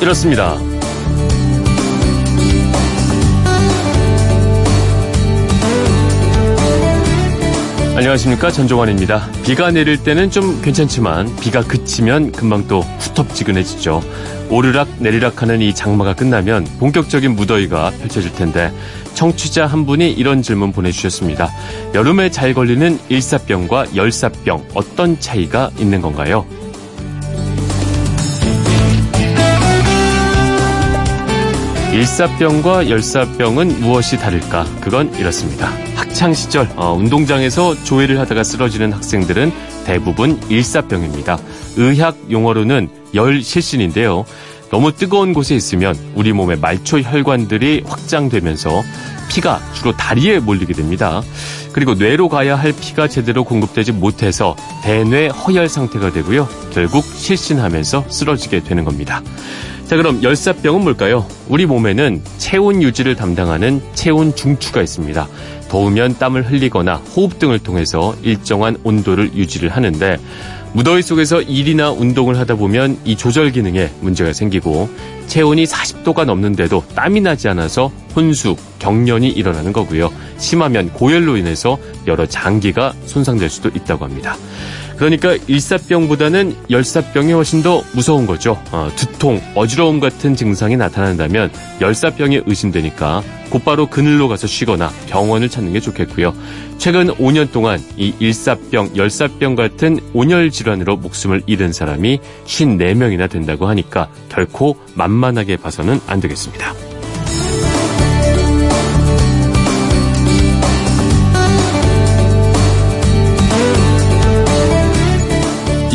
이렇습니다. 안녕하십니까, 전종환입니다. 비가 내릴 때는 좀 괜찮지만 비가 그치면 금방 또 후텁지근해지죠. 오르락 내리락하는 이 장마가 끝나면 본격적인 무더위가 펼쳐질 텐데 청취자 한 분이 이런 질문 보내주셨습니다. 여름에 잘 걸리는 일사병과 열사병 어떤 차이가 있는 건가요? 일사병과 열사병은 무엇이 다를까? 그건 이렇습니다. 학창시절 운동장에서 조회를 하다가 쓰러지는 학생들은 대부분 일사병입니다. 의학 용어로는 열실신인데요. 너무 뜨거운 곳에 있으면 우리 몸의 말초 혈관들이 확장되면서 피가 주로 다리에 몰리게 됩니다. 그리고 뇌로 가야 할 피가 제대로 공급되지 못해서 대뇌 허혈 상태가 되고요. 결국 실신하면서 쓰러지게 되는 겁니다. 자, 그럼 열사병은 뭘까요? 우리 몸에는 체온 유지를 담당하는 체온 중추가 있습니다. 더우면 땀을 흘리거나 호흡 등을 통해서 일정한 온도를 유지를 하는데 무더위 속에서 일이나 운동을 하다 보면 이 조절 기능에 문제가 생기고 체온이 40도가 넘는데도 땀이 나지 않아서 혼수, 경련이 일어나는 거고요. 심하면 고열로 인해서 여러 장기가 손상될 수도 있다고 합니다. 그러니까 일사병보다는 열사병이 훨씬 더 무서운 거죠. 두통, 어지러움 같은 증상이 나타난다면 열사병이 의심되니까 곧바로 그늘로 가서 쉬거나 병원을 찾는 게 좋겠고요. 최근 5년 동안 이 일사병, 열사병 같은 온열 질환으로 목숨을 잃은 사람이 54명이나 된다고 하니까 결코 만만하게 봐서는 안 되겠습니다. 네.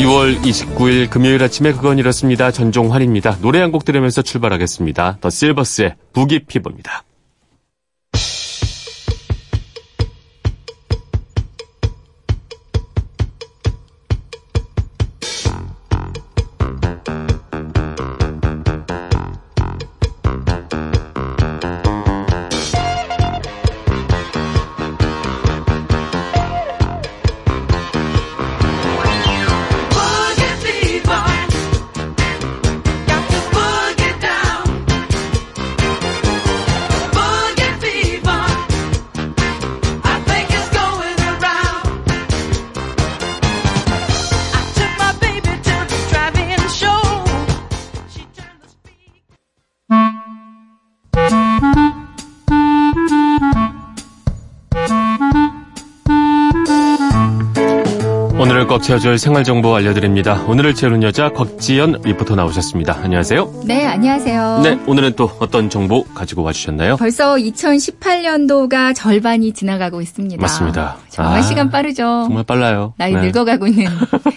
2월 29일 금요일 아침에 그건 이렇습니다. 전종환입니다. 노래 한 곡 들으면서 출발하겠습니다. 더 실버스의 북이 피부입니다. 꽉채워줄 생활정보 알려드립니다. 오늘을 채우는 여자 곽지연 리포터 나오셨습니다. 안녕하세요. 네, 안녕하세요. 네, 오늘은 또 어떤 정보 가지고 와주셨나요? 벌써 2018년도가 절반이 지나가고 있습니다. 맞습니다. 정말 시간 빠르죠. 정말 빨라요. 나이 늙어가고 있는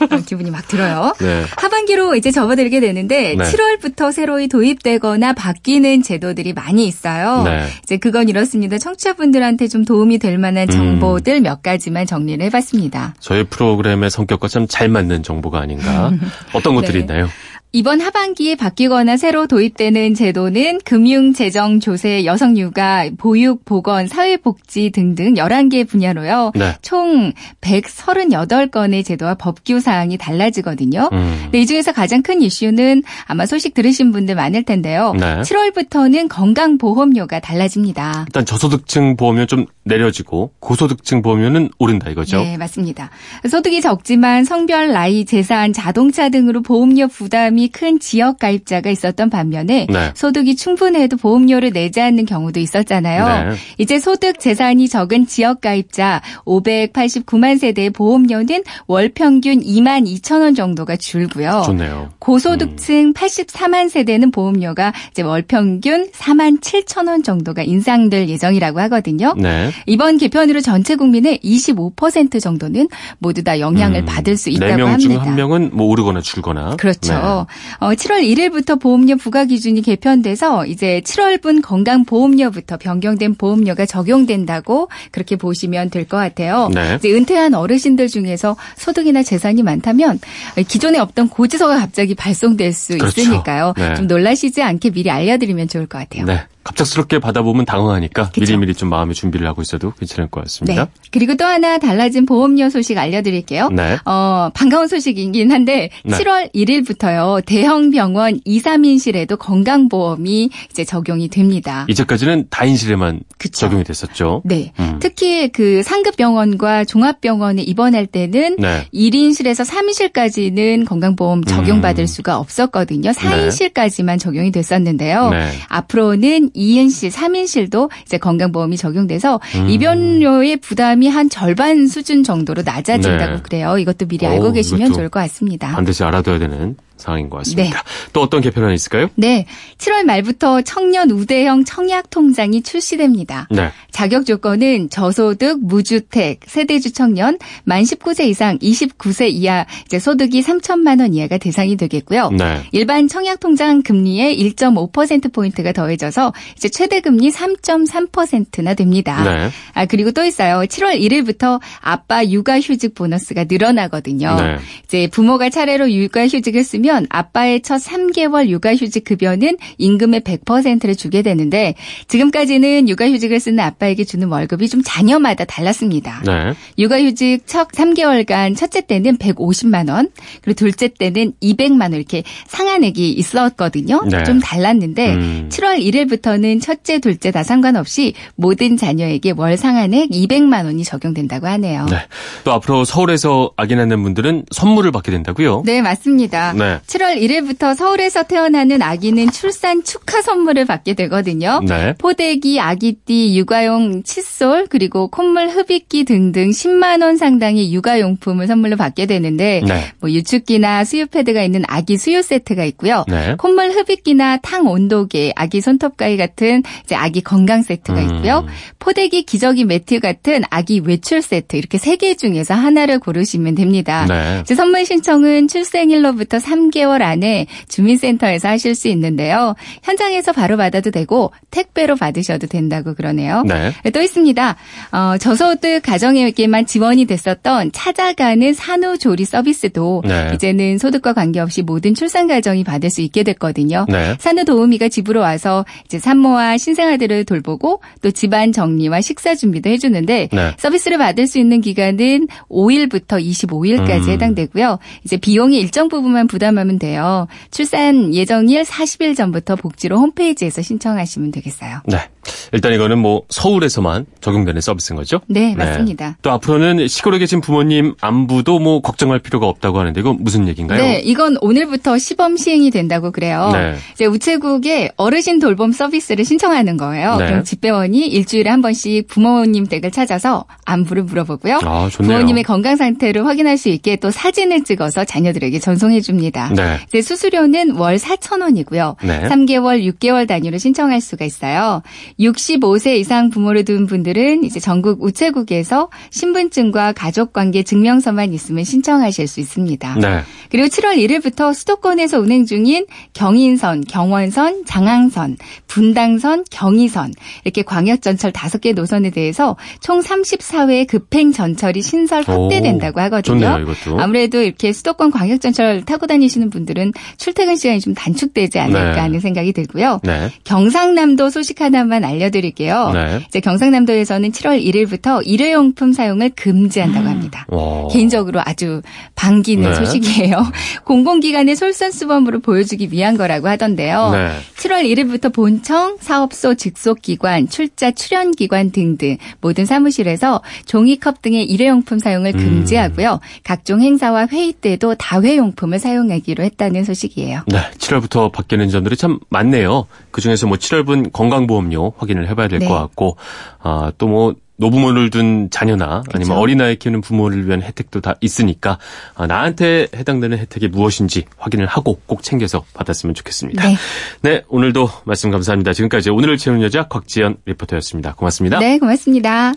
그런 기분이 막 들어요. 네. 하반기로 이제 접어들게 되는데 7월부터 새로이 도입되거나 바뀌는 제도들이 많이 있어요. 네. 이제 그건 이렇습니다. 청취자분들한테 좀 도움이 될 만한 정보들 몇 가지만 정리를 해봤습니다. 저희 프로그램의 성격과 참 잘 맞는 정보가 아닌가. 어떤 것들이 있나요? 이번 하반기에 바뀌거나 새로 도입되는 제도는 금융, 재정, 조세, 여성 육아, 보육, 보건, 사회복지 등등 11개 분야로요. 네. 총 138건의 제도와 법규 사항이 달라지거든요. 근데 이 중에서 가장 큰 이슈는 아마 소식 들으신 분들 많을 텐데요. 네. 7월부터는 건강보험료가 달라집니다. 일단 저소득층 보험료 좀 내려지고 고소득층 보험료는 오른다 이거죠? 네, 맞습니다. 소득이 적지만 성별, 나이, 재산, 자동차 등으로 보험료 부담이 큰 지역 가입자가 있었던 반면에 소득이 충분해도 보험료를 내지 않는 경우도 있었잖아요. 네. 이제 소득 재산이 적은 지역 가입자 589만 세대의 보험료는 월 평균 2만 2천 원 정도가 줄고요. 좋네요. 고소득층 84만 세대는 보험료가 이제 월 평균 4만 7천 원 정도가 인상될 예정이라고 하거든요. 네. 이번 개편으로 전체 국민의 25% 정도는 모두 다 영향을 받을 수 있다고 4명 합니다. 4명 중 1명은 뭐 오르거나 줄거나. 그렇죠. 네. 7월 1일부터 보험료 부과 기준이 개편돼서 이제 7월분 건강보험료부터 변경된 보험료가 적용된다고 그렇게 보시면 될 것 같아요. 네. 이제 은퇴한 어르신들 중에서 소득이나 재산이 많다면 기존에 없던 고지서가 갑자기 발송될 수 있으니까요. 네. 좀 놀라시지 않게 미리 알려드리면 좋을 것 같아요. 네. 갑작스럽게 받아보면 당황하니까 그쵸? 미리미리 좀 마음의 준비를 하고 있어도 괜찮을 것 같습니다. 네. 그리고 또 하나 달라진 보험료 소식 알려드릴게요. 네. 반가운 소식이긴 한데 네. 7월 1일부터요. 대형 병원 2, 3인실에도 건강보험이 이제 적용이 됩니다. 이제까지는 다인실에만 그쵸? 적용이 됐었죠. 네. 특히 그 상급 병원과 종합병원에 입원할 때는 네. 1인실에서 3인실까지는 건강보험 적용받을 수가 없었거든요. 4인실까지만 네. 적용이 됐었는데요. 네. 앞으로는 2인실, 3인실도 이제 건강보험이 적용돼서 입원료의 부담이 한 절반 수준 정도로 낮아진다고 네. 그래요. 이것도 미리 알고 계시면 좋을 것 같습니다. 반드시 알아둬야 되는 상황인 것 같습니다. 네. 또 어떤 개편안이 있을까요? 네. 7월 말부터 청년 우대형 청약통장이 출시됩니다. 네. 자격 조건은 저소득, 무주택, 세대주 청년, 만 19세 이상 29세 이하 이제 소득이 3천만 원 이하가 대상이 되겠고요. 네. 일반 청약통장 금리에 1.5%포인트가 더해져서 이제 최대금리 3.3%나 됩니다. 네. 아, 그리고 또 있어요. 7월 1일부터 아빠 육아휴직 보너스가 늘어나거든요. 네. 이제 부모가 차례로 육아휴직을 쓰면 아빠의 첫 3개월 육아휴직 급여는 임금의 100%를 주게 되는데 지금까지는 육아휴직을 쓰는 아빠에게 주는 월급이 좀 자녀마다 달랐습니다. 네. 육아휴직 첫 3개월간 첫째 때는 150만 원 그리고 둘째 때는 200만 원 이렇게 상한액이 있었거든요. 네. 좀 달랐는데 7월 1일부터는 첫째, 둘째 다 상관없이 모든 자녀에게 월 상한액 200만 원이 적용된다고 하네요. 네. 또 앞으로 서울에서 아기 낳는 분들은 선물을 받게 된다고요? 네, 맞습니다. 네. 7월 1일부터 서울에서 태어나는 아기는 출산 축하 선물을 받게 되거든요. 네. 포대기, 아기띠, 육아용 칫솔 그리고 콧물 흡입기 등등 10만 원 상당의 육아용품을 선물로 받게 되는데 네. 뭐 유축기나 수유패드가 있는 아기 수유 세트가 있고요. 네. 콧물 흡입기나 탕 온도계, 아기 손톱가위 같은 이제 아기 건강 세트가 있고요. 포대기, 기저귀 매트 같은 아기 외출 세트 이렇게 3개 중에서 하나를 고르시면 됩니다. 네. 이제 선물 신청은 출생일로부터 3개월 안에 주민센터에서 하실 수 있는데요. 현장에서 바로 받아도 되고 택배로 받으셔도 된다고 그러네요. 네. 또 있습니다. 저소득 가정에게만 지원이 됐었던 찾아가는 산후조리 서비스도 네. 이제는 소득과 관계없이 모든 출산 가정이 받을 수 있게 됐거든요. 네. 산후도우미가 집으로 와서 이제 산모와 신생아들을 돌보고 또 집안 정리와 식사 준비도 해주는데 네. 서비스를 받을 수 있는 기간은 5일부터 25일까지 해당되고요. 이제 비용이 일정 부분만 부담하면 돼요. 출산 예정일 40일 전부터 복지로 홈페이지에서 신청하시면 되겠어요. 네. 일단 이거는 뭐 서울에서만 적용되는 서비스인 거죠? 네, 맞습니다. 네. 또 앞으로는 시골에 계신 부모님 안부도 뭐 걱정할 필요가 없다고 하는데 이건 무슨 얘기인가요? 네, 이건 오늘부터 시범 시행이 된다고 그래요. 네. 이제 우체국에 어르신 돌봄 서비스를 신청하는 거예요. 네. 그럼 집배원이 일주일에 한 번씩 부모님 댁을 찾아서 안부를 물어보고요. 아, 좋네요. 부모님의 건강 상태를 확인할 수 있게 또 사진을 찍어서 자녀들에게 전송해 줍니다. 네. 이제 수수료는 월 4,000원이고요. 네. 3개월, 6개월 단위로 신청할 수가 있어요. 65세 이상 부모를 둔 분들은 이제 전국 우체국에서 신분증과 가족관계 증명서만 있으면 신청하실 수 있습니다. 네. 그리고 7월 1일부터 수도권에서 운행 중인 경인선, 경원선, 장항선, 분당선, 경의선 이렇게 광역전철 5개 노선에 대해서 총 34회 급행전철이 신설 확대된다고 하거든요. 좋네요, 이것도. 아무래도 이렇게 수도권 광역전철 타고 다니시는 분들은 출퇴근 시간이 좀 단축되지 않을까 네. 하는 생각이 들고요. 네. 경상남도 소식 하나만 알려드릴게요. 네. 이제 경상남도에서는 7월 1일부터 일회용품 사용을 금지한다고 합니다. 개인적으로 아주 반기는 네. 소식이에요. 공공기관의 솔선수범으로 보여주기 위한 거라고 하던데요. 네. 7월 1일부터 본청, 사업소, 직속기관, 출자, 출연기관 등등 모든 사무실에서 종이컵 등의 일회용품 사용을 금지하고요. 각종 행사와 회의 때도 다회용품을 사용하기로 했다는 소식이에요. 네, 7월부터 바뀌는 점들이 참 많네요. 그중에서 뭐 7월분 건강보험료 확인을 해봐야 될 것 네. 같고 또 뭐 노부모를 둔 자녀나 그쵸? 아니면 어린아이 키우는 부모를 위한 혜택도 다 있으니까 나한테 해당되는 혜택이 무엇인지 확인을 하고 꼭 챙겨서 받았으면 좋겠습니다. 네. 네, 오늘도 말씀 감사합니다. 지금까지 오늘을 채우는 여자 곽지연 리포터였습니다. 고맙습니다. 네, 고맙습니다.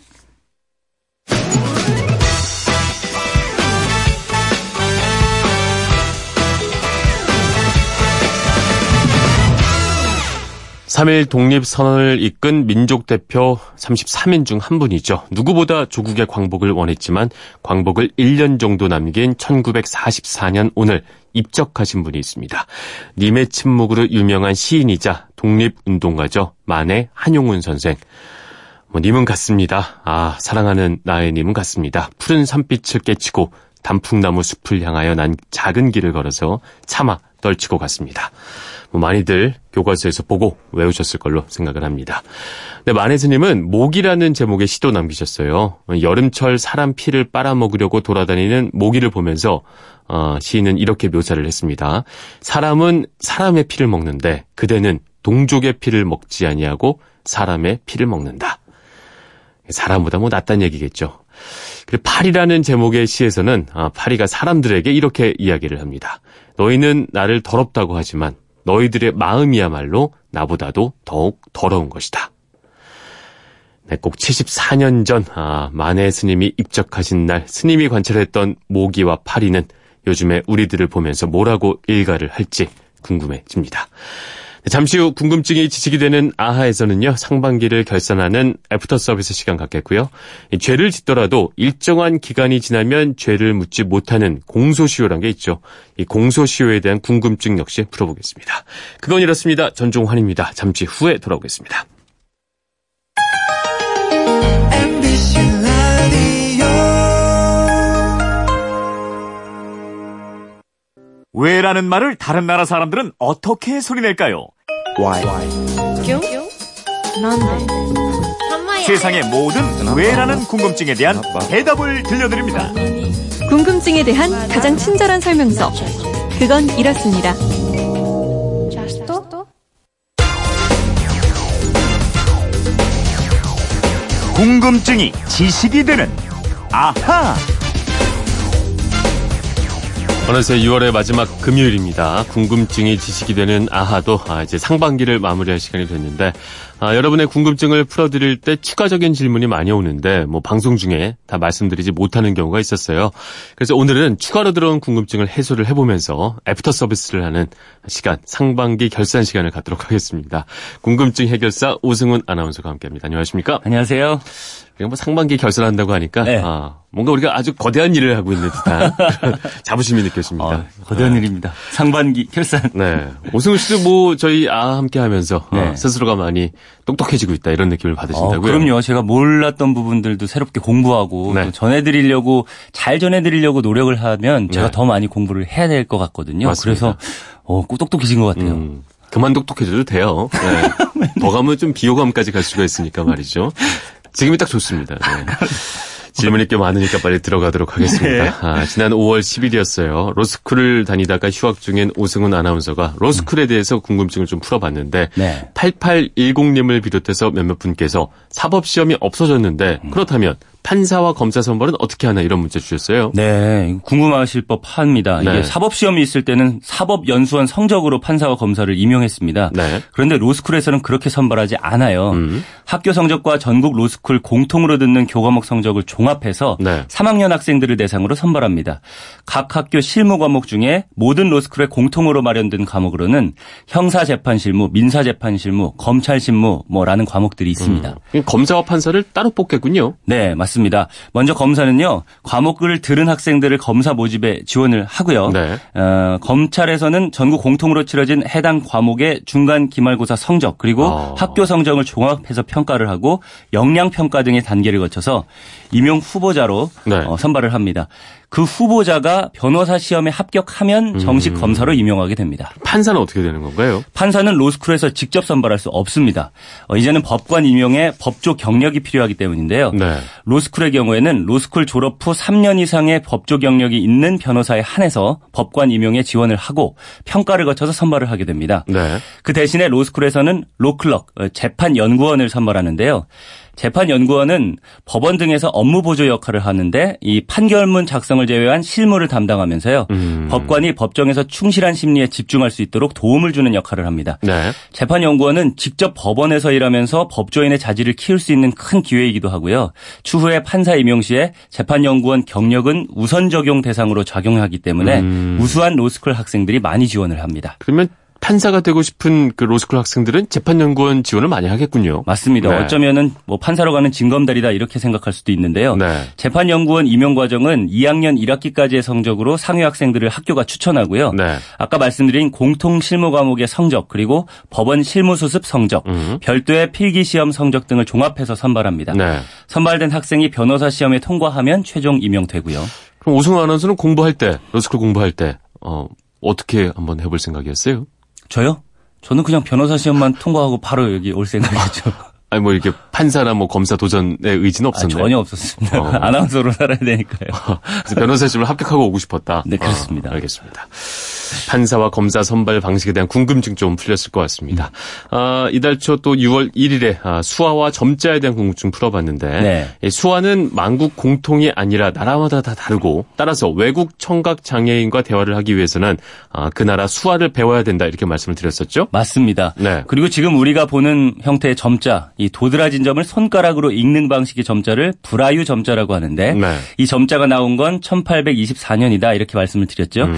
3.1 독립선언을 이끈 민족대표 33인 중 한 분이죠. 누구보다 조국의 광복을 원했지만 광복을 1년 정도 남긴 1944년 오늘 입적하신 분이 있습니다. 님의 침묵으로 유명한 시인이자 독립운동가죠. 만해 한용운 선생. 님은 갔습니다. 사랑하는 나의 님은 갔습니다. 푸른 산빛을 깨치고 단풍나무 숲을 향하여 난 작은 길을 걸어서 차마 떨치고 갔습니다. 많이들 교과서에서 보고 외우셨을 걸로 생각을 합니다. 네, 만해 스님은 모기라는 제목의 시도 남기셨어요. 여름철 사람 피를 빨아먹으려고 돌아다니는 모기를 보면서 시인은 이렇게 묘사를 했습니다. 사람은 사람의 피를 먹는데 그대는 동족의 피를 먹지 아니하고 사람의 피를 먹는다. 사람보다 낫다는 얘기겠죠. 그리고 파리라는 제목의 시에서는 파리가 사람들에게 이렇게 이야기를 합니다. 너희는 나를 더럽다고 하지만 너희들의 마음이야말로 나보다도 더욱 더러운 것이다. 네, 꼭 74년 전 만해 스님이 입적하신 날 스님이 관찰했던 모기와 파리는 요즘에 우리들을 보면서 뭐라고 일가를 할지 궁금해집니다. 잠시 후 궁금증이 지식이 되는 아하에서는요. 상반기를 결산하는 애프터 서비스 시간 갖겠고요. 죄를 짓더라도 일정한 기간이 지나면 죄를 묻지 못하는 공소시효란 게 있죠. 이 공소시효에 대한 궁금증 역시 풀어보겠습니다. 그건 이렇습니다. 전종환입니다. 잠시 후에 돌아오겠습니다. 왜라는 말을 다른 나라 사람들은 어떻게 소리낼까요? Why? Q? None. 세상의 모든 왜라는 궁금증에 대한 대답을 들려드립니다. 궁금증에 대한 가장 친절한 설명서. 그건 이렇습니다. 궁금증이 지식이 되는 아하. 어느새 6월의 마지막 금요일입니다. 궁금증이 지식이 되는 아하도 이제 상반기를 마무리할 시간이 됐는데 여러분의 궁금증을 풀어드릴 때 추가적인 질문이 많이 오는데 방송 중에 다 말씀드리지 못하는 경우가 있었어요. 그래서 오늘은 추가로 들어온 궁금증을 해소를 해보면서 애프터 서비스를 하는 시간, 상반기 결산 시간을 갖도록 하겠습니다. 궁금증 해결사 오승훈 아나운서가 함께합니다. 안녕하십니까? 안녕하세요. 상반기 결산한다고 하니까 네. 뭔가 우리가 아주 거대한 일을 하고 있는 듯한 자부심이 느껴집니다. 거대한 일입니다. 상반기 결산. 네. 오승훈 씨도 저희 함께하면서 스스로가 많이 똑똑해지고 있다 이런 느낌을 받으신다고요? 그럼요. 제가 몰랐던 부분들도 새롭게 공부하고 또 잘 전해드리려고 노력을 하면 제가 더 많이 공부를 해야 될 것 같거든요. 맞습니다. 그래서 똑똑해진 것 같아요. 그만 똑똑해져도 돼요. 네. 더 가면 좀 비호감까지 갈 수가 있으니까 말이죠. 지금이 딱 좋습니다. 네. 질문이 꽤 많으니까 빨리 들어가도록 하겠습니다. 네. 지난 5월 10일이었어요. 로스쿨을 다니다가 휴학 중인 오승훈 아나운서가 로스쿨에 대해서 궁금증을 좀 풀어봤는데 8810님을 비롯해서 몇몇 분께서 사법시험이 없어졌는데 그렇다면 판사와 검사 선발은 어떻게 하나 이런 문제 주셨어요. 네. 궁금하실 법합니다. 이게 사법시험이 있을 때는 사법연수원 성적으로 판사와 검사를 임용했습니다. 네. 그런데 로스쿨에서는 그렇게 선발하지 않아요. 학교 성적과 전국 로스쿨 공통으로 듣는 교과목 성적을 종합해서 3학년 학생들을 대상으로 선발합니다. 각 학교 실무 과목 중에 모든 로스쿨에 공통으로 마련된 과목으로는 형사재판 실무, 민사재판 실무, 검찰 실무 라는 과목들이 있습니다. 검사와 판사를 따로 뽑겠군요. 네. 맞습니다. 먼저 검사는요. 과목을 들은 학생들을 검사 모집에 지원을 하고요. 검찰에서는 전국 공통으로 치러진 해당 과목의 중간 기말고사 성적 그리고 학교 성적을 종합해서 평가를 하고 역량평가 등의 단계를 거쳐서 임용 후보자로 선발을 합니다. 그 후보자가 변호사 시험에 합격하면 정식 검사로 임용하게 됩니다. 판사는 어떻게 되는 건가요? 판사는 로스쿨에서 직접 선발할 수 없습니다. 이제는 법관 임용에 법조 경력이 필요하기 때문인데요. 로스쿨의 경우에는 로스쿨 졸업 후 3년 이상의 법조 경력이 있는 변호사에 한해서 법관 임용에 지원을 하고 평가를 거쳐서 선발을 하게 됩니다. 그 대신에 로스쿨에서는 로클럭, 재판연구원을 선발하는데요. 재판연구원은 법원 등에서 업무 보조 역할을 하는데 이 판결문 작성을 제외한 실무를 담당하면서요. 법관이 법정에서 충실한 심리에 집중할 수 있도록 도움을 주는 역할을 합니다. 재판연구원은 직접 법원에서 일하면서 법조인의 자질을 키울 수 있는 큰 기회이기도 하고요. 추후에 판사 임용 시에 재판연구원 경력은 우선 적용 대상으로 작용하기 때문에 우수한 로스쿨 학생들이 많이 지원을 합니다. 그러면 판사가 되고 싶은 그 로스쿨 학생들은 재판연구원 지원을 많이 하겠군요. 맞습니다. 네. 어쩌면은 뭐 판사로 가는 징검다리다 이렇게 생각할 수도 있는데요. 네. 재판연구원 임용 과정은 2학년 1학기까지의 성적으로 상위 학생들을 학교가 추천하고요. 네. 아까 말씀드린 공통 실무 과목의 성적 그리고 법원 실무 수습 성적, 별도의 필기 시험 성적 등을 종합해서 선발합니다. 네. 선발된 학생이 변호사 시험에 통과하면 최종 임용되고요. 그럼 오승환 아나운서는 공부할 때, 로스쿨 공부할 때 어떻게 한번 해볼 생각이었어요? 저요? 저는 그냥 변호사 시험만 통과하고 바로 여기 올 생각이었죠. 아니 뭐 이렇게 판사나 뭐 검사 도전의 의지는 없었나요? 전혀 없었습니다. 아나운서로 살아야 되니까요. 변호사 시험을 합격하고 오고 싶었다. 네, 그렇습니다. 알겠습니다. 판사와 검사 선발 방식에 대한 궁금증 좀 풀렸을 것 같습니다. 이달 초 또 6월 1일에 수화와 점자에 대한 궁금증 풀어봤는데 네. 수화는 만국 공통이 아니라 나라마다 다 다르고 따라서 외국 청각 장애인과 대화를 하기 위해서는 그 나라 수화를 배워야 된다 이렇게 말씀을 드렸었죠? 맞습니다. 네. 그리고 지금 우리가 보는 형태의 점자, 이 도드라진 점을 손가락으로 읽는 방식의 점자를 브라유 점자라고 하는데 네. 이 점자가 나온 건 1824년이다 이렇게 말씀을 드렸죠.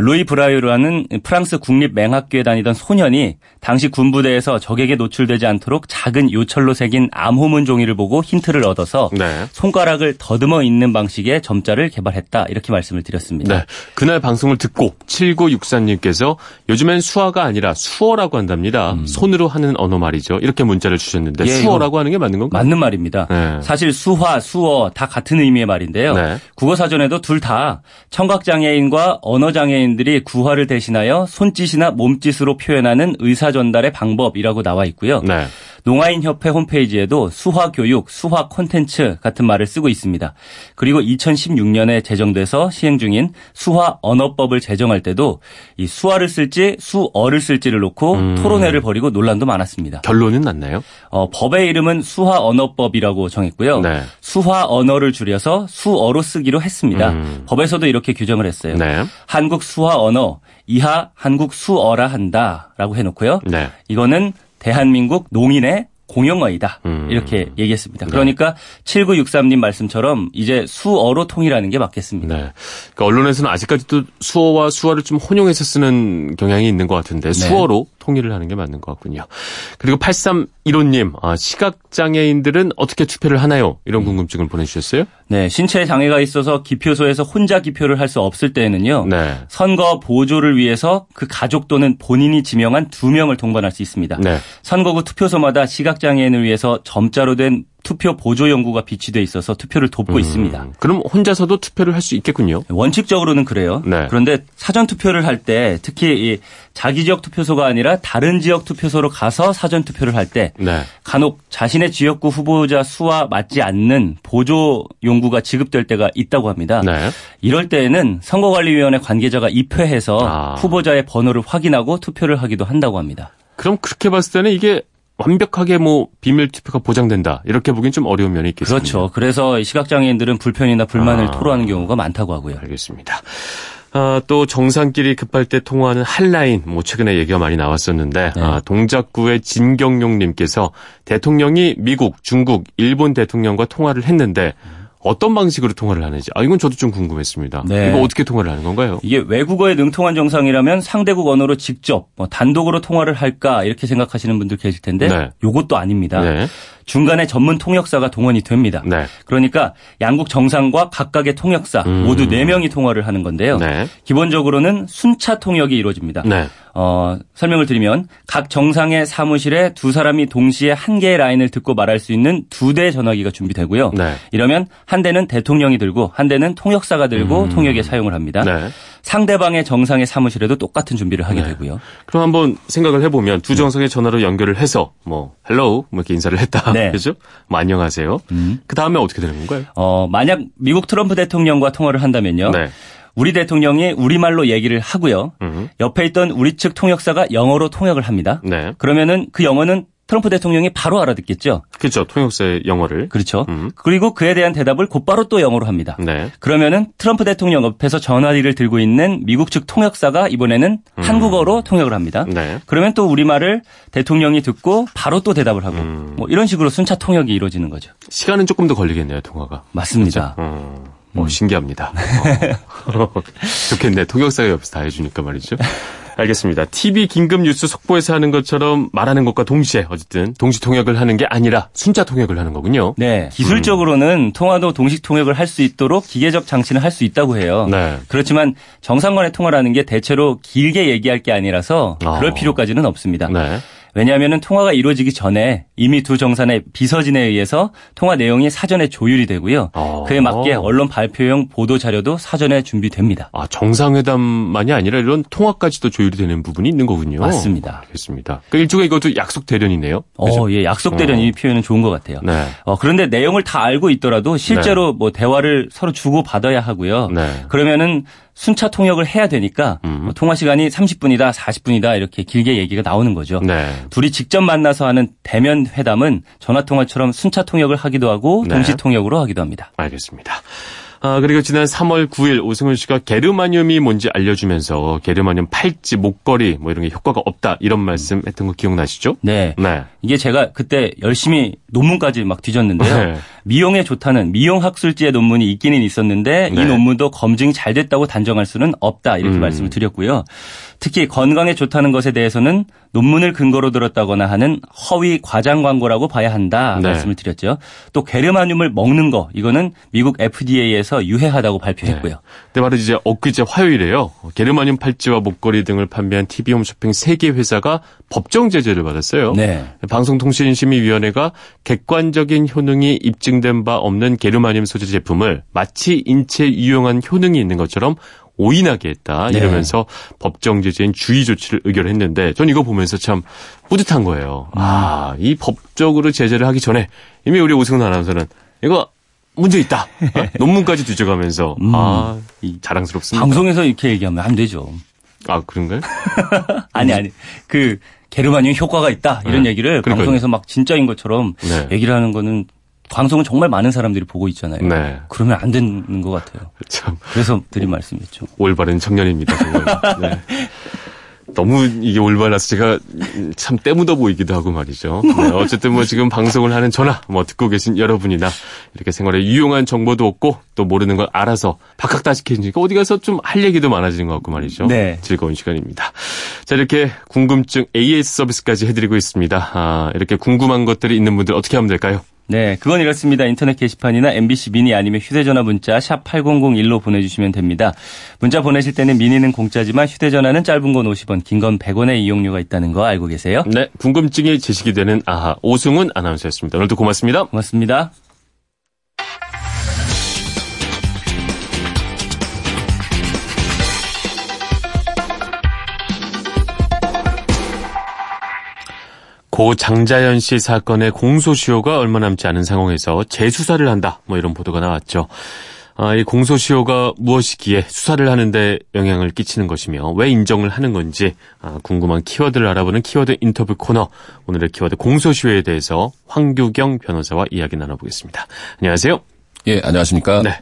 로이 브라유라는 프랑스 국립맹학교에 다니던 소년이 당시 군부대에서 적에게 노출되지 않도록 작은 요철로 새긴 암호문 종이를 보고 힌트를 얻어서 네. 손가락을 더듬어 읽는 방식의 점자를 개발했다 이렇게 말씀을 드렸습니다. 네. 그날 방송을 듣고 7964님께서 요즘엔 수화가 아니라 수어라고 한답니다. 손으로 하는 언어 말이죠. 이렇게 문자를 주셨는데 예, 수어라고 하는 게 맞는 건가요? 맞는 말입니다. 네. 사실 수화, 수어 다 같은 의미의 말인데요. 네. 국어사전에도 둘 다 청각장애인과 언어장애인들이 구화를 대신하여 손짓이나 몸짓으로 표현하는 의사전달의 방법이라고 나와 있고요. 네. 농아인협회 홈페이지에도 수화교육, 수화콘텐츠 같은 말을 쓰고 있습니다. 그리고 2016년에 제정돼서 시행 중인 수화언어법을 제정할 때도 이 수화를 쓸지 수어를 쓸지를 놓고 토론회를 벌이고 논란도 많았습니다. 결론은 났나요? 법의 이름은 수화언어법이라고 정했고요. 네. 수화언어를 줄여서 수어로 쓰기로 했습니다. 법에서도 이렇게 규정을 했어요. 네. 한국 수화언어 이하 한국 수어라 한다라고 해놓고요. 네. 이거는 대한민국 농인의 공용어이다. 이렇게 얘기했습니다. 그러니까 네. 7963님 말씀처럼 이제 수어로 통일하는 게 맞겠습니다. 네. 그러니까 언론에서는 아직까지도 수어와 수화를 좀 혼용해서 쓰는 경향이 있는 것 같은데 네. 수어로 통일을 하는 게 맞는 것 같군요. 그리고 8315님, 시각장애인들은 어떻게 투표를 하나요? 이런 궁금증을 보내주셨어요? 네, 신체에 장애가 있어서 기표소에서 혼자 기표를 할 수 없을 때에는요. 네. 선거 보조를 위해서 그 가족 또는 본인이 지명한 2명을 동반할 수 있습니다. 네. 선거구 투표소마다 시각장애인을 위해서 점자로 된 투표 보조 연구가 비치돼 있어서 투표를 돕고 있습니다. 그럼 혼자서도 투표를 할 수 있겠군요. 원칙적으로는 그래요. 네. 그런데 사전 투표를 할 때 특히 이 자기 지역 투표소가 아니라 다른 지역 투표소로 가서 사전 투표를 할 때 네. 간혹 자신의 지역구 후보자 수와 맞지 않는 보조 연구가 지급될 때가 있다고 합니다. 네. 이럴 때에는 선거관리위원회 관계자가 입회해서 후보자의 번호를 확인하고 투표를 하기도 한다고 합니다. 그럼 그렇게 봤을 때는 이게 완벽하게 뭐 비밀 투표가 보장된다 이렇게 보기엔 좀 어려운 면이 있겠습니다. 그렇죠. 그래서 시각장애인들은 불편이나 불만을 토로하는 경우가 많다고 하고요. 알겠습니다. 또 정상끼리 급할 때 통화하는 핫라인 뭐 최근에 얘기가 많이 나왔었는데 네. 동작구의 진경용님께서 대통령이 미국, 중국, 일본 대통령과 통화를 했는데 어떤 방식으로 통화를 하는지. 이건 저도 좀 궁금했습니다. 네. 이거 어떻게 통화를 하는 건가요? 이게 외국어에 능통한 정상이라면 상대국 언어로 직접 단독으로 통화를 할까 이렇게 생각하시는 분들 계실 텐데 네. 이것도 아닙니다. 네. 중간에 전문 통역사가 동원이 됩니다. 네. 그러니까 양국 정상과 각각의 통역사 모두 4명이 통화를 하는 건데요. 네. 기본적으로는 순차 통역이 이루어집니다. 네. 설명을 드리면 각 정상의 사무실에 2 사람이 동시에 한 개의 라인을 듣고 말할 수 있는 2대의 전화기가 준비되고요. 네. 이러면 한 대는 대통령이 들고 한 대는 통역사가 들고 통역에 사용을 합니다. 네. 상대방의 정상의 사무실에도 똑같은 준비를 하게 네. 되고요. 그럼 한번 생각을 해보면 2 정상의 전화로 연결을 해서 뭐 헬로우 뭐 이렇게 인사를 했다. 네. 그렇죠? 뭐 안녕하세요. 그 다음에 어떻게 되는 건가요? 만약 미국 트럼프 대통령과 통화를 한다면요. 네. 우리 대통령이 우리말로 얘기를 하고요. 옆에 있던 우리 측 통역사가 영어로 통역을 합니다. 네. 그러면은 그 영어는 트럼프 대통령이 바로 알아듣겠죠. 그렇죠. 통역사의 영어를. 그렇죠. 그리고 그에 대한 대답을 곧바로 또 영어로 합니다. 네. 그러면은 트럼프 대통령 옆에서 전화기를 들고 있는 미국 측 통역사가 이번에는 한국어로 통역을 합니다. 네. 그러면 또 우리말을 대통령이 듣고 바로 또 대답을 하고 뭐 이런 식으로 순차 통역이 이루어지는 거죠. 시간은 조금 더 걸리겠네요. 통화가. 맞습니다. 신기합니다. 좋겠네. 통역사가 옆에서 다 해주니까 말이죠. 알겠습니다. TV 긴급 뉴스 속보에서 하는 것처럼 말하는 것과 동시에 어쨌든 동시 통역을 하는 게 아니라 순자 통역을 하는 거군요. 네. 기술적으로는 통화도 동시 통역을 할 수 있도록 기계적 장치는 할 수 있다고 해요. 네. 그렇지만 정상 간의 통화라는 게 대체로 길게 얘기할 게 아니라서 그럴 필요까지는 없습니다. 네. 왜냐하면 통화가 이루어지기 전에 이미 두 정상의 비서진에 의해서 통화 내용이 사전에 조율이 되고요. 그에 맞게 언론 발표용 보도 자료도 사전에 준비됩니다. 아, 정상회담만이 아니라 이런 통화까지도 조율이 되는 부분이 있는 거군요. 맞습니다. 알겠습니다. 그러니까 일종의 이것도 약속 대련이네요. 예, 약속 대련 이 표현은 좋은 것 같아요. 네. 그런데 내용을 다 알고 있더라도 실제로 뭐 대화를 서로 주고 받아야 하고요. 네. 그러면은 순차 통역을 해야 되니까 통화 시간이 30분이다, 40분이다 이렇게 길게 얘기가 나오는 거죠. 네. 둘이 직접 만나서 하는 대면 회담은 전화통화처럼 순차 통역을 하기도 하고 동시 통역으로 하기도 합니다. 알겠습니다. 그리고 지난 3월 9일 오승훈 씨가 게르마늄이 뭔지 알려주면서 게르마늄 팔찌, 목걸이 뭐 이런 게 효과가 없다 이런 말씀 했던 거 기억나시죠? 네. 이게 제가 그때 열심히 논문까지 막 뒤졌는데요. 네. 미용에 좋다는 미용학술지의 논문이 있기는 있었는데 이 논문도 검증이 잘 됐다고 단정할 수는 없다 이렇게 말씀을 드렸고요. 특히 건강에 좋다는 것에 대해서는 논문을 근거로 들었다거나 하는 허위 과장 광고라고 봐야 한다 말씀을 드렸죠. 또 게르마늄을 먹는 거 이거는 미국 FDA에서 유해하다고 발표했고요. 근데 바로 이제 엊그제 화요일에요. 게르마늄 팔찌와 목걸이 등을 판매한 TV홈쇼핑 3개 회사가 법정 제재를 받았어요. 네. 방송통신심의위원회가 객관적인 효능이 입증된 바 없는 게르마늄 소재 제품을 마치 인체에 유용한 효능이 있는 것처럼 오인하게 했다 이러면서 법정 제재인 주의 조치를 의결했는데 전 이거 보면서 참 뿌듯한 거예요. 이 법적으로 제재를 하기 전에 이미 우리 오승훈 아나운서는 이거 문제 있다. 논문까지 뒤져가면서 자랑스럽습니다. 방송에서 이렇게 얘기하면 안 되죠. 아 그런가요? 아니 그 게르마늄 효과가 있다 이런 얘기를 그러니까요. 방송에서 막 진짜인 것처럼 얘기를 하는 거는 방송은 정말 많은 사람들이 보고 있잖아요. 그러면 안 되는 것 같아요. 참. 그래서 드린 말씀이죠. 올바른 청년입니다. 정말. 너무 이게 올바라서 제가 참 때묻어 보이기도 하고 말이죠. 어쨌든 뭐 지금 방송을 하는 저나 뭐 듣고 계신 여러분이나 이렇게 생활에 유용한 정보도 없고 또 모르는 걸 알아서 박학다식해지니까 어디 가서 좀 할 얘기도 많아지는 것 같고 말이죠. 즐거운 시간입니다. 자 이렇게 궁금증 AS 서비스까지 해드리고 있습니다. 이렇게 궁금한 것들이 있는 분들 어떻게 하면 될까요? 네, 그건 이렇습니다. 인터넷 게시판이나 MBC 미니 아니면 휴대전화 문자 샵 8001로 보내주시면 됩니다. 문자 보내실 때는 미니는 공짜지만 휴대전화는 짧은 건 50원, 긴 건 100원의 이용료가 있다는 거 알고 계세요? 네, 궁금증이 제시가 되는 아하 오승훈 아나운서였습니다. 오늘도 고맙습니다. 고맙습니다. 고 장자연 씨 사건의 공소시효가 얼마 남지 않은 상황에서 재수사를 한다. 뭐 이런 보도가 나왔죠. 이 공소시효가 무엇이기에 수사를 하는데 영향을 끼치는 것이며 왜 인정을 하는 건지 궁금한 키워드를 알아보는 키워드 인터뷰 코너. 오늘의 키워드 공소시효에 대해서 황규경 변호사와 이야기 나눠보겠습니다. 안녕하세요. 예, 안녕하십니까. 네.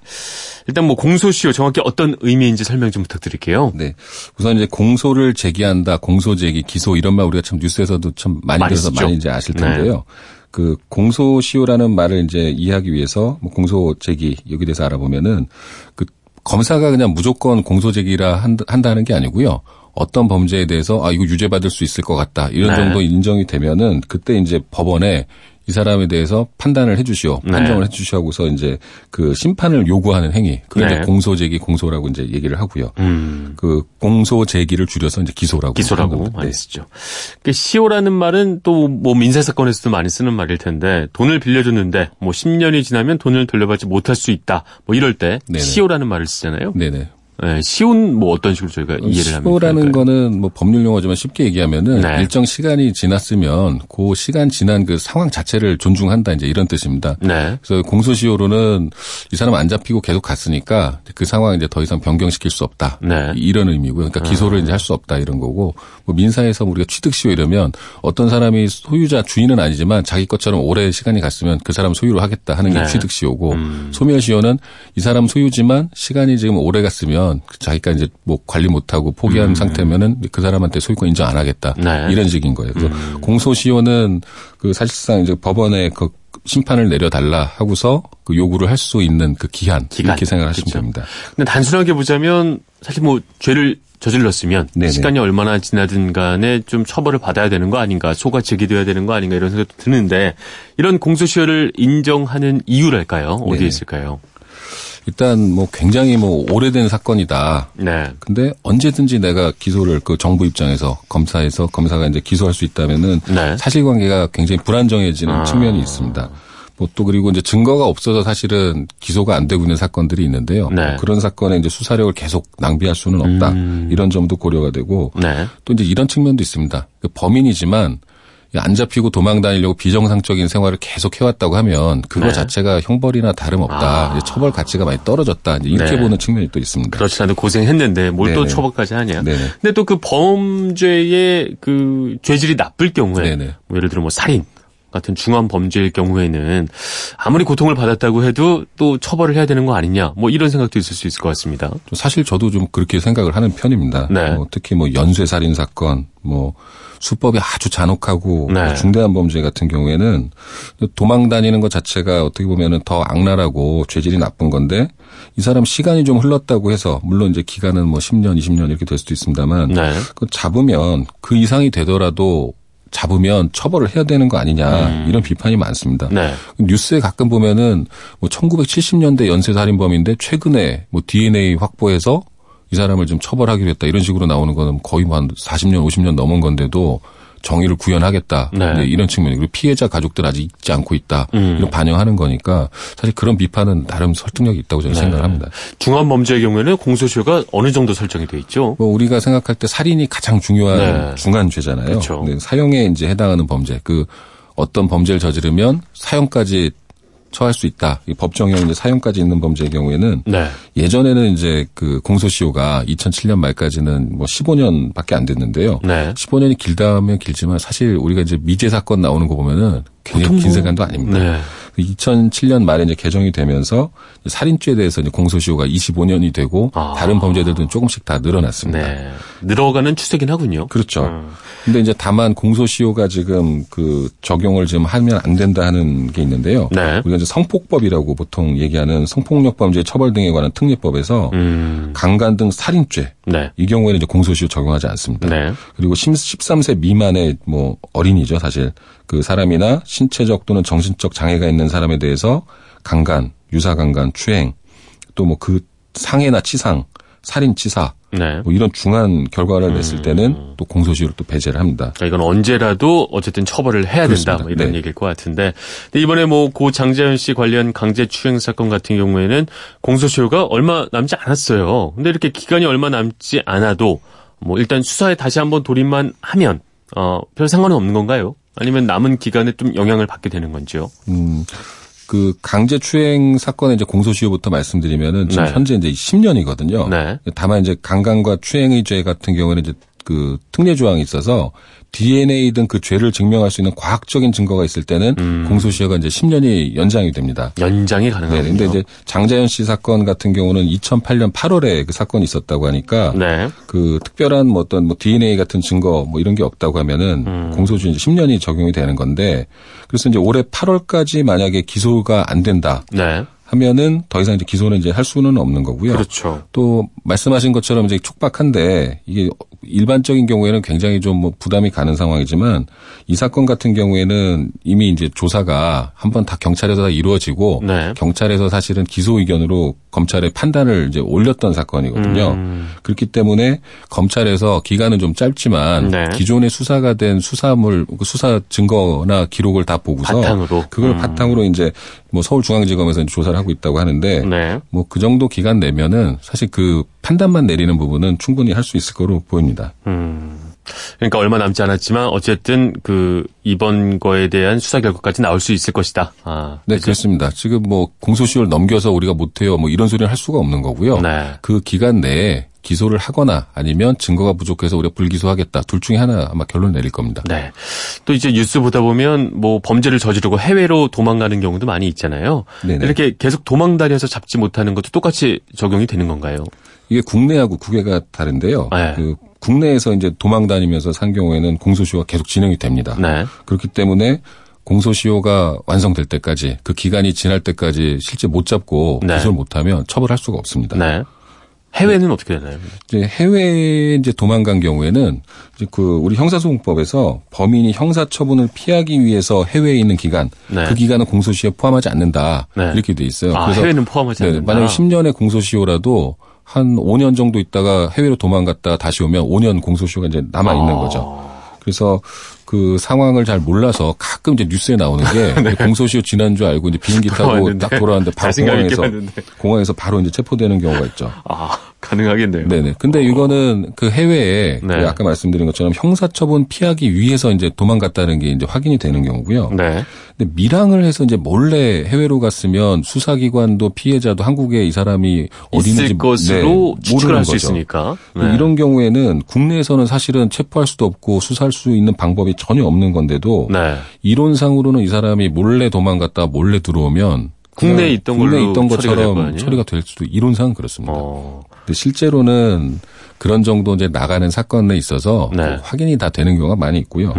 일단 뭐 공소시효 정확히 어떤 의미인지 설명 좀 부탁드릴게요. 네. 우선 이제 공소를 제기한다, 공소제기, 기소 이런 말 우리가 참 뉴스에서도 참 많이 들어서 많이 이제 아실 텐데요. 그 공소시효라는 말을 이제 이해하기 위해서 뭐 공소제기 여기 대해서 알아보면은 그 검사가 그냥 무조건 공소제기라 한다는 게 아니고요. 어떤 범죄에 대해서 이거 유죄받을 수 있을 것 같다. 이런 정도 인정이 되면은 그때 이제 법원에 이 사람에 대해서 판단을 해주시오. 판정을 해주시오하고서 이제 그 심판을 요구하는 행위. 그게 공소제기, 공소라고 이제 얘기를 하고요. 그 공소제기를 줄여서 이제 기소라고 많이 쓰죠. 그 시효라는 말은 또 뭐 민사사건에서도 많이 쓰는 말일 텐데 돈을 빌려줬는데 뭐 10년이 지나면 돈을 돌려받지 못할 수 있다. 뭐 이럴 때 시효라는 말을 쓰잖아요. 네, 시효는 뭐 어떤 식으로 저희가 이해를 합니까? 시효라는 거는 뭐 법률 용어지만 쉽게 얘기하면은 일정 시간이 지났으면 그 시간 지난 그 상황 자체를 존중한다 이제 이런 뜻입니다. 그래서 공소시효로는 이 사람 안 잡히고 계속 갔으니까 그 상황 이제 더 이상 변경시킬 수 없다. 이런 의미고요. 그러니까 기소를 이제 할 수 없다 이런 거고 뭐 민사에서 우리가 취득시효 이러면 어떤 사람이 소유자 주인은 아니지만 자기 것처럼 오래 시간이 갔으면 그 사람 소유로 하겠다 하는 게 취득시효고 소멸시효는 이 사람 소유지만 시간이 지금 오래 갔으면 자기가 이제 뭐 관리 못하고 포기한 상태면은 그 사람한테 소유권 인정 안 하겠다 이런 식인 거예요. 그래서 공소시효는 그 사실상 이제 법원에 그 심판을 내려달라 하고서 그 요구를 할 수 있는 그 기한 이렇게 생각하시면 됩니다. 근데 단순하게 보자면 사실 뭐 죄를 저질렀으면 네네. 시간이 얼마나 지나든 간에 좀 처벌을 받아야 되는 거 아닌가, 소가 제기돼야 되는 거 아닌가 이런 생각도 드는데 이런 공소시효를 인정하는 이유랄까요? 어디에 네네. 있을까요? 일단 뭐 굉장히 뭐 오래된 사건이다. 네. 근데 언제든지 내가 기소를 그 정부 입장에서 검사에서 검사가 이제 기소할 수 있다면은 네. 사실관계가 굉장히 불안정해지는 측면이 있습니다. 뭐 또 그리고 이제 증거가 없어서 사실은 기소가 안 되고 있는 사건들이 있는데요. 네. 그런 사건에 이제 수사력을 계속 낭비할 수는 없다. 이런 점도 고려가 되고 네. 또 이제 이런 측면도 있습니다. 범인이지만 안 잡히고 도망 다니려고 비정상적인 생활을 계속 해왔다고 하면 그거 네. 자체가 형벌이나 다름없다. 이제 처벌 가치가 많이 떨어졌다. 이제 이렇게 네. 보는 측면이 또 있습니다. 그렇지 않아도 고생했는데 뭘 또 처벌까지 하냐. 네네. 근데 또 그 범죄의 그 죄질이 나쁠 경우에 뭐 예를 들어 뭐 살인 같은 중한 범죄일 경우에는 아무리 고통을 받았다고 해도 또 처벌을 해야 되는 거 아니냐 뭐 이런 생각도 있을 수 있을 것 같습니다. 사실 저도 좀 그렇게 생각을 하는 편입니다. 네. 뭐 특히 뭐 연쇄살인 사건, 뭐 수법이 아주 잔혹하고 네. 중대한 범죄 같은 경우에는 도망 다니는 것 자체가 어떻게 보면은 더 악랄하고 죄질이 나쁜 건데 이 사람 시간이 좀 흘렀다고 해서 물론 이제 기간은 뭐 10년, 20년 이렇게 될 수도 있습니다만 네. 잡으면 그 이상이 되더라도 잡으면 처벌을 해야 되는 거 아니냐 이런 비판이 많습니다. 네. 뉴스에 가끔 보면은 뭐 1970년대 연쇄살인범인데 최근에 뭐 DNA 확보해서 이 사람을 좀 처벌하기로 했다 이런 식으로 나오는 거는 거의 뭐 한 40년 50년 넘은 건데도 정의를 구현하겠다 네. 이런 측면이 그리고 피해자 가족들 아직 잊지 않고 있다 이런 반영하는 거니까 사실 그런 비판은 나름 설득력이 있다고 저는 네. 생각합니다. 중한 범죄의 경우에는 공소시효가 어느 정도 설정이 돼 있죠? 뭐 우리가 생각할 때 살인이 가장 중요한 네. 중한 죄잖아요. 그렇죠. 네, 사형에 이제 해당하는 범죄 그 어떤 범죄를 저지르면 사형까지 처할 수 있다. 이 법정형 이제 사형까지 있는 범죄의 경우에는 네. 예전에는 이제 그 공소시효가 2007년 말까지는 뭐 15년밖에 안 됐는데요. 네. 15년이 길다면 길지만 사실 우리가 이제 미제 사건 나오는 거 보면은 굉장히 긴 세간도 아닙니다. 네. 2007년 말에 이제 개정이 되면서 살인죄에 대해서 이제 공소시효가 25년이 되고 다른 범죄들도 조금씩 다 늘어났습니다. 네. 늘어가는 추세긴 하군요. 그렇죠. 근데 이제 다만 공소시효가 지금 그 적용을 지금 하면 안 된다 하는 게 있는데요. 네. 우리가 이제 성폭법이라고 보통 얘기하는 성폭력 범죄 처벌 등에 관한 특례법에서 강간 등 살인죄 네. 이 경우에는 이제 공소시효 적용하지 않습니다. 네. 그리고 13세 미만의 뭐 어린이죠, 사실. 그 사람이나 신체적 또는 정신적 장애가 있는 사람에 대해서 강간, 유사강간, 추행, 또 뭐 그 상해나 치상, 살인치사 네. 뭐 이런 중한 결과를 냈을 때는 또 공소시효로 또 배제를 합니다. 그러니까 이건 언제라도 어쨌든 처벌을 해야 그렇습니다. 된다 뭐 이런 네. 얘기일 것 같은데 근데 이번에 뭐 고 장자연 씨 관련 강제추행 사건 같은 경우에는 공소시효가 얼마 남지 않았어요. 근데 이렇게 기간이 얼마 남지 않아도 뭐 일단 수사에 다시 한번 돌입만 하면 별 상관은 없는 건가요? 아니면 남은 기간에 좀 영향을 받게 되는 건지요? 그 강제추행 사건의 이제 공소시효부터 말씀드리면은 지금 네. 현재 이제 10년이거든요. 네. 다만 이제 강간과 추행의 죄 같은 경우에는 이제 그 특례 조항이 있어서 DNA 등 그 죄를 증명할 수 있는 과학적인 증거가 있을 때는 공소시효가 이제 10년이 연장이 됩니다. 연장이 가능하군요. 네, 근데 이제 장자연 씨 사건 같은 경우는 2008년 8월에 그 사건이 있었다고 하니까 네. 그 특별한 뭐 어떤 뭐 DNA 같은 증거 뭐 이런 게 없다고 하면은 공소시효 이제 10년이 적용이 되는 건데 그래서 이제 올해 8월까지 만약에 기소가 안 된다. 네. 하면은 더 이상 이제 기소는 이제 할 수는 없는 거고요. 그렇죠. 또 말씀하신 것처럼 이제 촉박한데 이게 일반적인 경우에는 굉장히 좀 뭐 부담이 가는 상황이지만 이 사건 같은 경우에는 이미 이제 조사가 한번 다 경찰에서 다 이루어지고 네. 경찰에서 사실은 기소 의견으로 검찰의 판단을 이제 올렸던 사건이거든요. 그렇기 때문에 검찰에서 기간은 좀 짧지만 네. 기존의 수사가 된 수사 증거나 기록을 다 보고서 바탕으로 그걸 바탕으로 이제 뭐 서울중앙지검에서 조사를 하고 있다고 하는데 네. 뭐 그 정도 기간 내면은 사실 그 판단만 내리는 부분은 충분히 할 수 있을 거로 보입니다. 그러니까 얼마 남지 않았지만 어쨌든 그 이번 거에 대한 수사 결과까지 나올 수 있을 것이다. 네, 그렇습니다. 지금 뭐 공소시효를 넘겨서 우리가 못해요. 뭐 이런 소리를 할 수가 없는 거고요. 네. 그 기간 내에 기소를 하거나 아니면 증거가 부족해서 우리가 불기소하겠다. 둘 중에 하나 아마 결론 내릴 겁니다. 네. 또 이제 뉴스 보다 보면 뭐 범죄를 저지르고 해외로 도망가는 경우도 많이 있잖아요. 네네. 이렇게 계속 도망다녀서 잡지 못하는 것도 똑같이 적용이 되는 건가요? 이게 국내하고 국외가 다른데요. 네. 그 국내에서 이제 도망 다니면서 산 경우에는 공소시효가 계속 진행이 됩니다. 네. 그렇기 때문에 공소시효가 완성될 때까지 그 기간이 지날 때까지 실제 못 잡고 기소를 못하면 처벌할 수가 없습니다. 네. 해외는 어떻게 되나요? 이제 해외에 이제 도망간 경우에는 이제 우리 형사소송법에서 범인이 형사처분을 피하기 위해서 해외에 있는 기간, 네. 그 기간은 공소시효에 포함하지 않는다. 네. 이렇게 돼 있어요. 아, 그래서 해외는 포함하지 않는다. 만약에 10년의 공소시효라도 한 5년 정도 있다가 해외로 도망갔다 다시 오면 5년 공소시효가 이제 남아 있는 거죠. 그래서 그 상황을 잘 몰라서 가끔 이제 뉴스에 나오는 게 네. 공소시효 지난 줄 알고 이제 비행기 타고 딱 돌아왔는데 바로 공항에서 바로 이제 체포되는 경우가 있죠. 아, 가능하겠네요. 네네. 근데 이거는 그 해외에 네. 아까 말씀드린 것처럼 형사처분 피하기 위해서 이제 도망갔다는 게 이제 확인이 되는 경우고요. 네. 근데 밀항을 해서 이제 몰래 해외로 갔으면 수사기관도 피해자도 한국에 이 사람이 어디 있는지 것으로 네, 추측을 할 수 있으니까. 네. 이런 경우에는 국내에서는 사실은 체포할 수도 없고 수사할 수 있는 방법이 전혀 없는 건데도 네. 이론상으로는 이 사람이 몰래 도망갔다 몰래 들어오면 국내에 있던 것처럼 처리가 될 수도 이론상 그렇습니다. 근데 실제로는 그런 정도 이제 나가는 사건에 있어서 네. 확인이 다 되는 경우가 많이 있고요.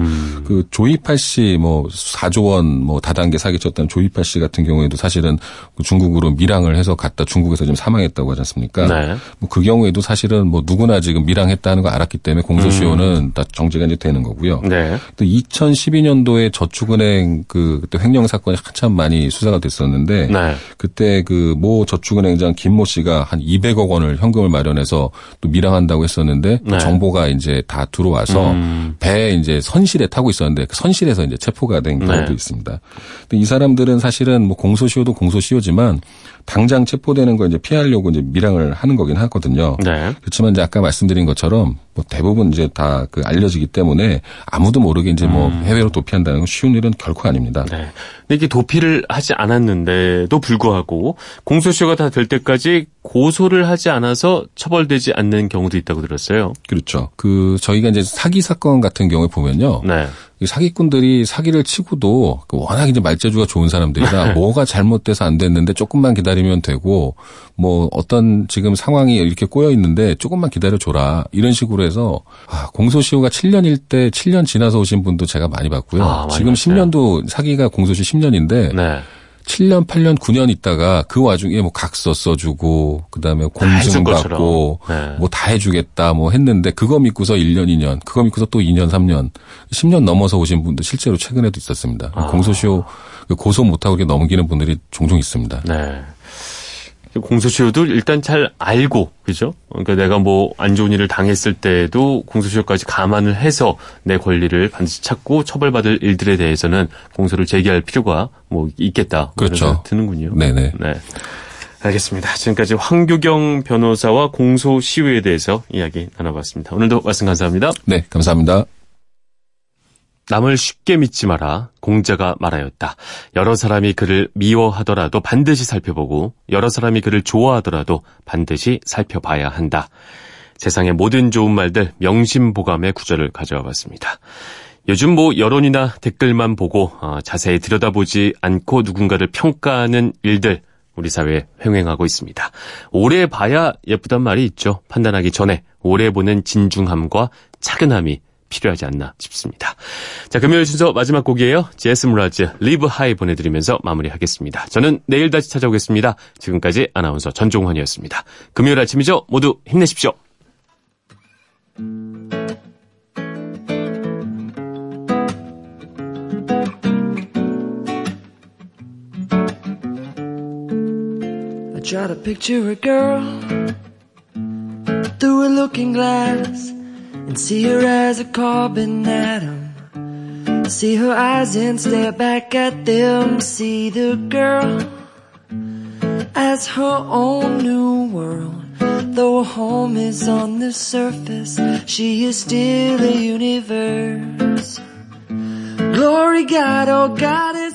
그 조이팔 씨 뭐 4조 원 뭐 다단계 사기쳤던 조이팔 씨 같은 경우에도 사실은 중국으로 밀항을 해서 갔다 중국에서 지금 사망했다고 하지 않습니까? 네. 뭐 그 경우에도 사실은 뭐 누구나 지금 밀항했다는 거 알았기 때문에 공소시효는 다 정지가 이제 되는 거고요. 네. 또 2012년도에 저축은행 그때 횡령 사건이 한참 많이 수사가 됐었는데 네. 그때 그 모 저축은행장 김모 씨가 한 200억 원을 현금을 마련해서 또 밀항한다고 했었는데 네. 그 정보가 이제 다 들어와서 배에 이제 선실에 타고 있었는데 그 선실에서 이제 체포가 된 경우도 네. 있습니다. 근데 이 사람들은 사실은 뭐 공소시효도 공소시효지만 당장 체포되는 걸 이제 피하려고 이제 밀항을 하는 거긴 하거든요. 네. 그렇지만 이제 아까 말씀드린 것처럼 뭐 대부분 이제 다 그 알려지기 때문에 아무도 모르게 이제 뭐 해외로 도피한다는 건 쉬운 일은 결코 아닙니다. 네. 근데 이게 도피를 하지 않았는데도 불구하고 공소시효가 다 될 때까지 고소를 하지 않아서 처벌되지 않는 경우도 있다고 들었어요. 그렇죠. 그 저희가 이제 사기 사건 같은 경우에 보면요. 네. 사기꾼들이 사기를 치고도 워낙 이제 말재주가 좋은 사람들이라 뭐가 잘못돼서 안 됐는데 조금만 기다리면 되고 뭐 어떤 지금 상황이 이렇게 꼬여 있는데 조금만 기다려줘라 이런 식으로 해서 공소시효가 7년일 때 7년 지나서 오신 분도 제가 많이 봤고요. 아, 많이 지금 봤어요. 10년도 사기가 공소시효 10년인데 네. 7년, 8년, 9년 있다가 그 와중에 뭐 각서 써주고 그다음에 공증 받고 네. 뭐 다 해주겠다 뭐 했는데 그거 믿고서 1년, 2년, 그거 믿고서 또 2년, 3년, 10년 넘어서 오신 분도 실제로 최근에도 있었습니다. 아. 공소시효 고소 못하고 이렇게 넘기는 분들이 종종 있습니다. 네. 공소시효도 일단 잘 알고 그죠? 그러니까 내가 뭐 안 좋은 일을 당했을 때에도 공소시효까지 감안을 해서 내 권리를 반드시 찾고 처벌받을 일들에 대해서는 공소를 제기할 필요가 뭐 있겠다. 그렇죠. 드는군요. 네네. 네. 알겠습니다. 지금까지 황규경 변호사와 공소시효에 대해서 이야기 나눠봤습니다. 오늘도 말씀 감사합니다. 네, 감사합니다. 남을 쉽게 믿지 마라. 공자가 말하였다. 여러 사람이 그를 미워하더라도 반드시 살펴보고 여러 사람이 그를 좋아하더라도 반드시 살펴봐야 한다. 세상의 모든 좋은 말들 명심보감의 구절을 가져와 봤습니다. 요즘 뭐 여론이나 댓글만 보고 자세히 들여다보지 않고 누군가를 평가하는 일들 우리 사회에 횡행하고 있습니다. 오래 봐야 예쁘단 말이 있죠. 판단하기 전에 오래 보는 진중함과 차근함이 필요하지 않나 싶습니다. 자, 금요일 순서 마지막 곡이에요. 제스 무라즈 리브 하이 보내드리면서 마무리하겠습니다. 저는 내일 다시 찾아오겠습니다. 지금까지 아나운서 전종환이었습니다. 금요일 아침이죠. 모두 힘내십시오. I try to picture a girl through a looking glass and see her as a carbon atom, see her eyes and stare back at them, see the girl as her own new world. Though her home is on the surface, she is still a universe. Glory God, oh God,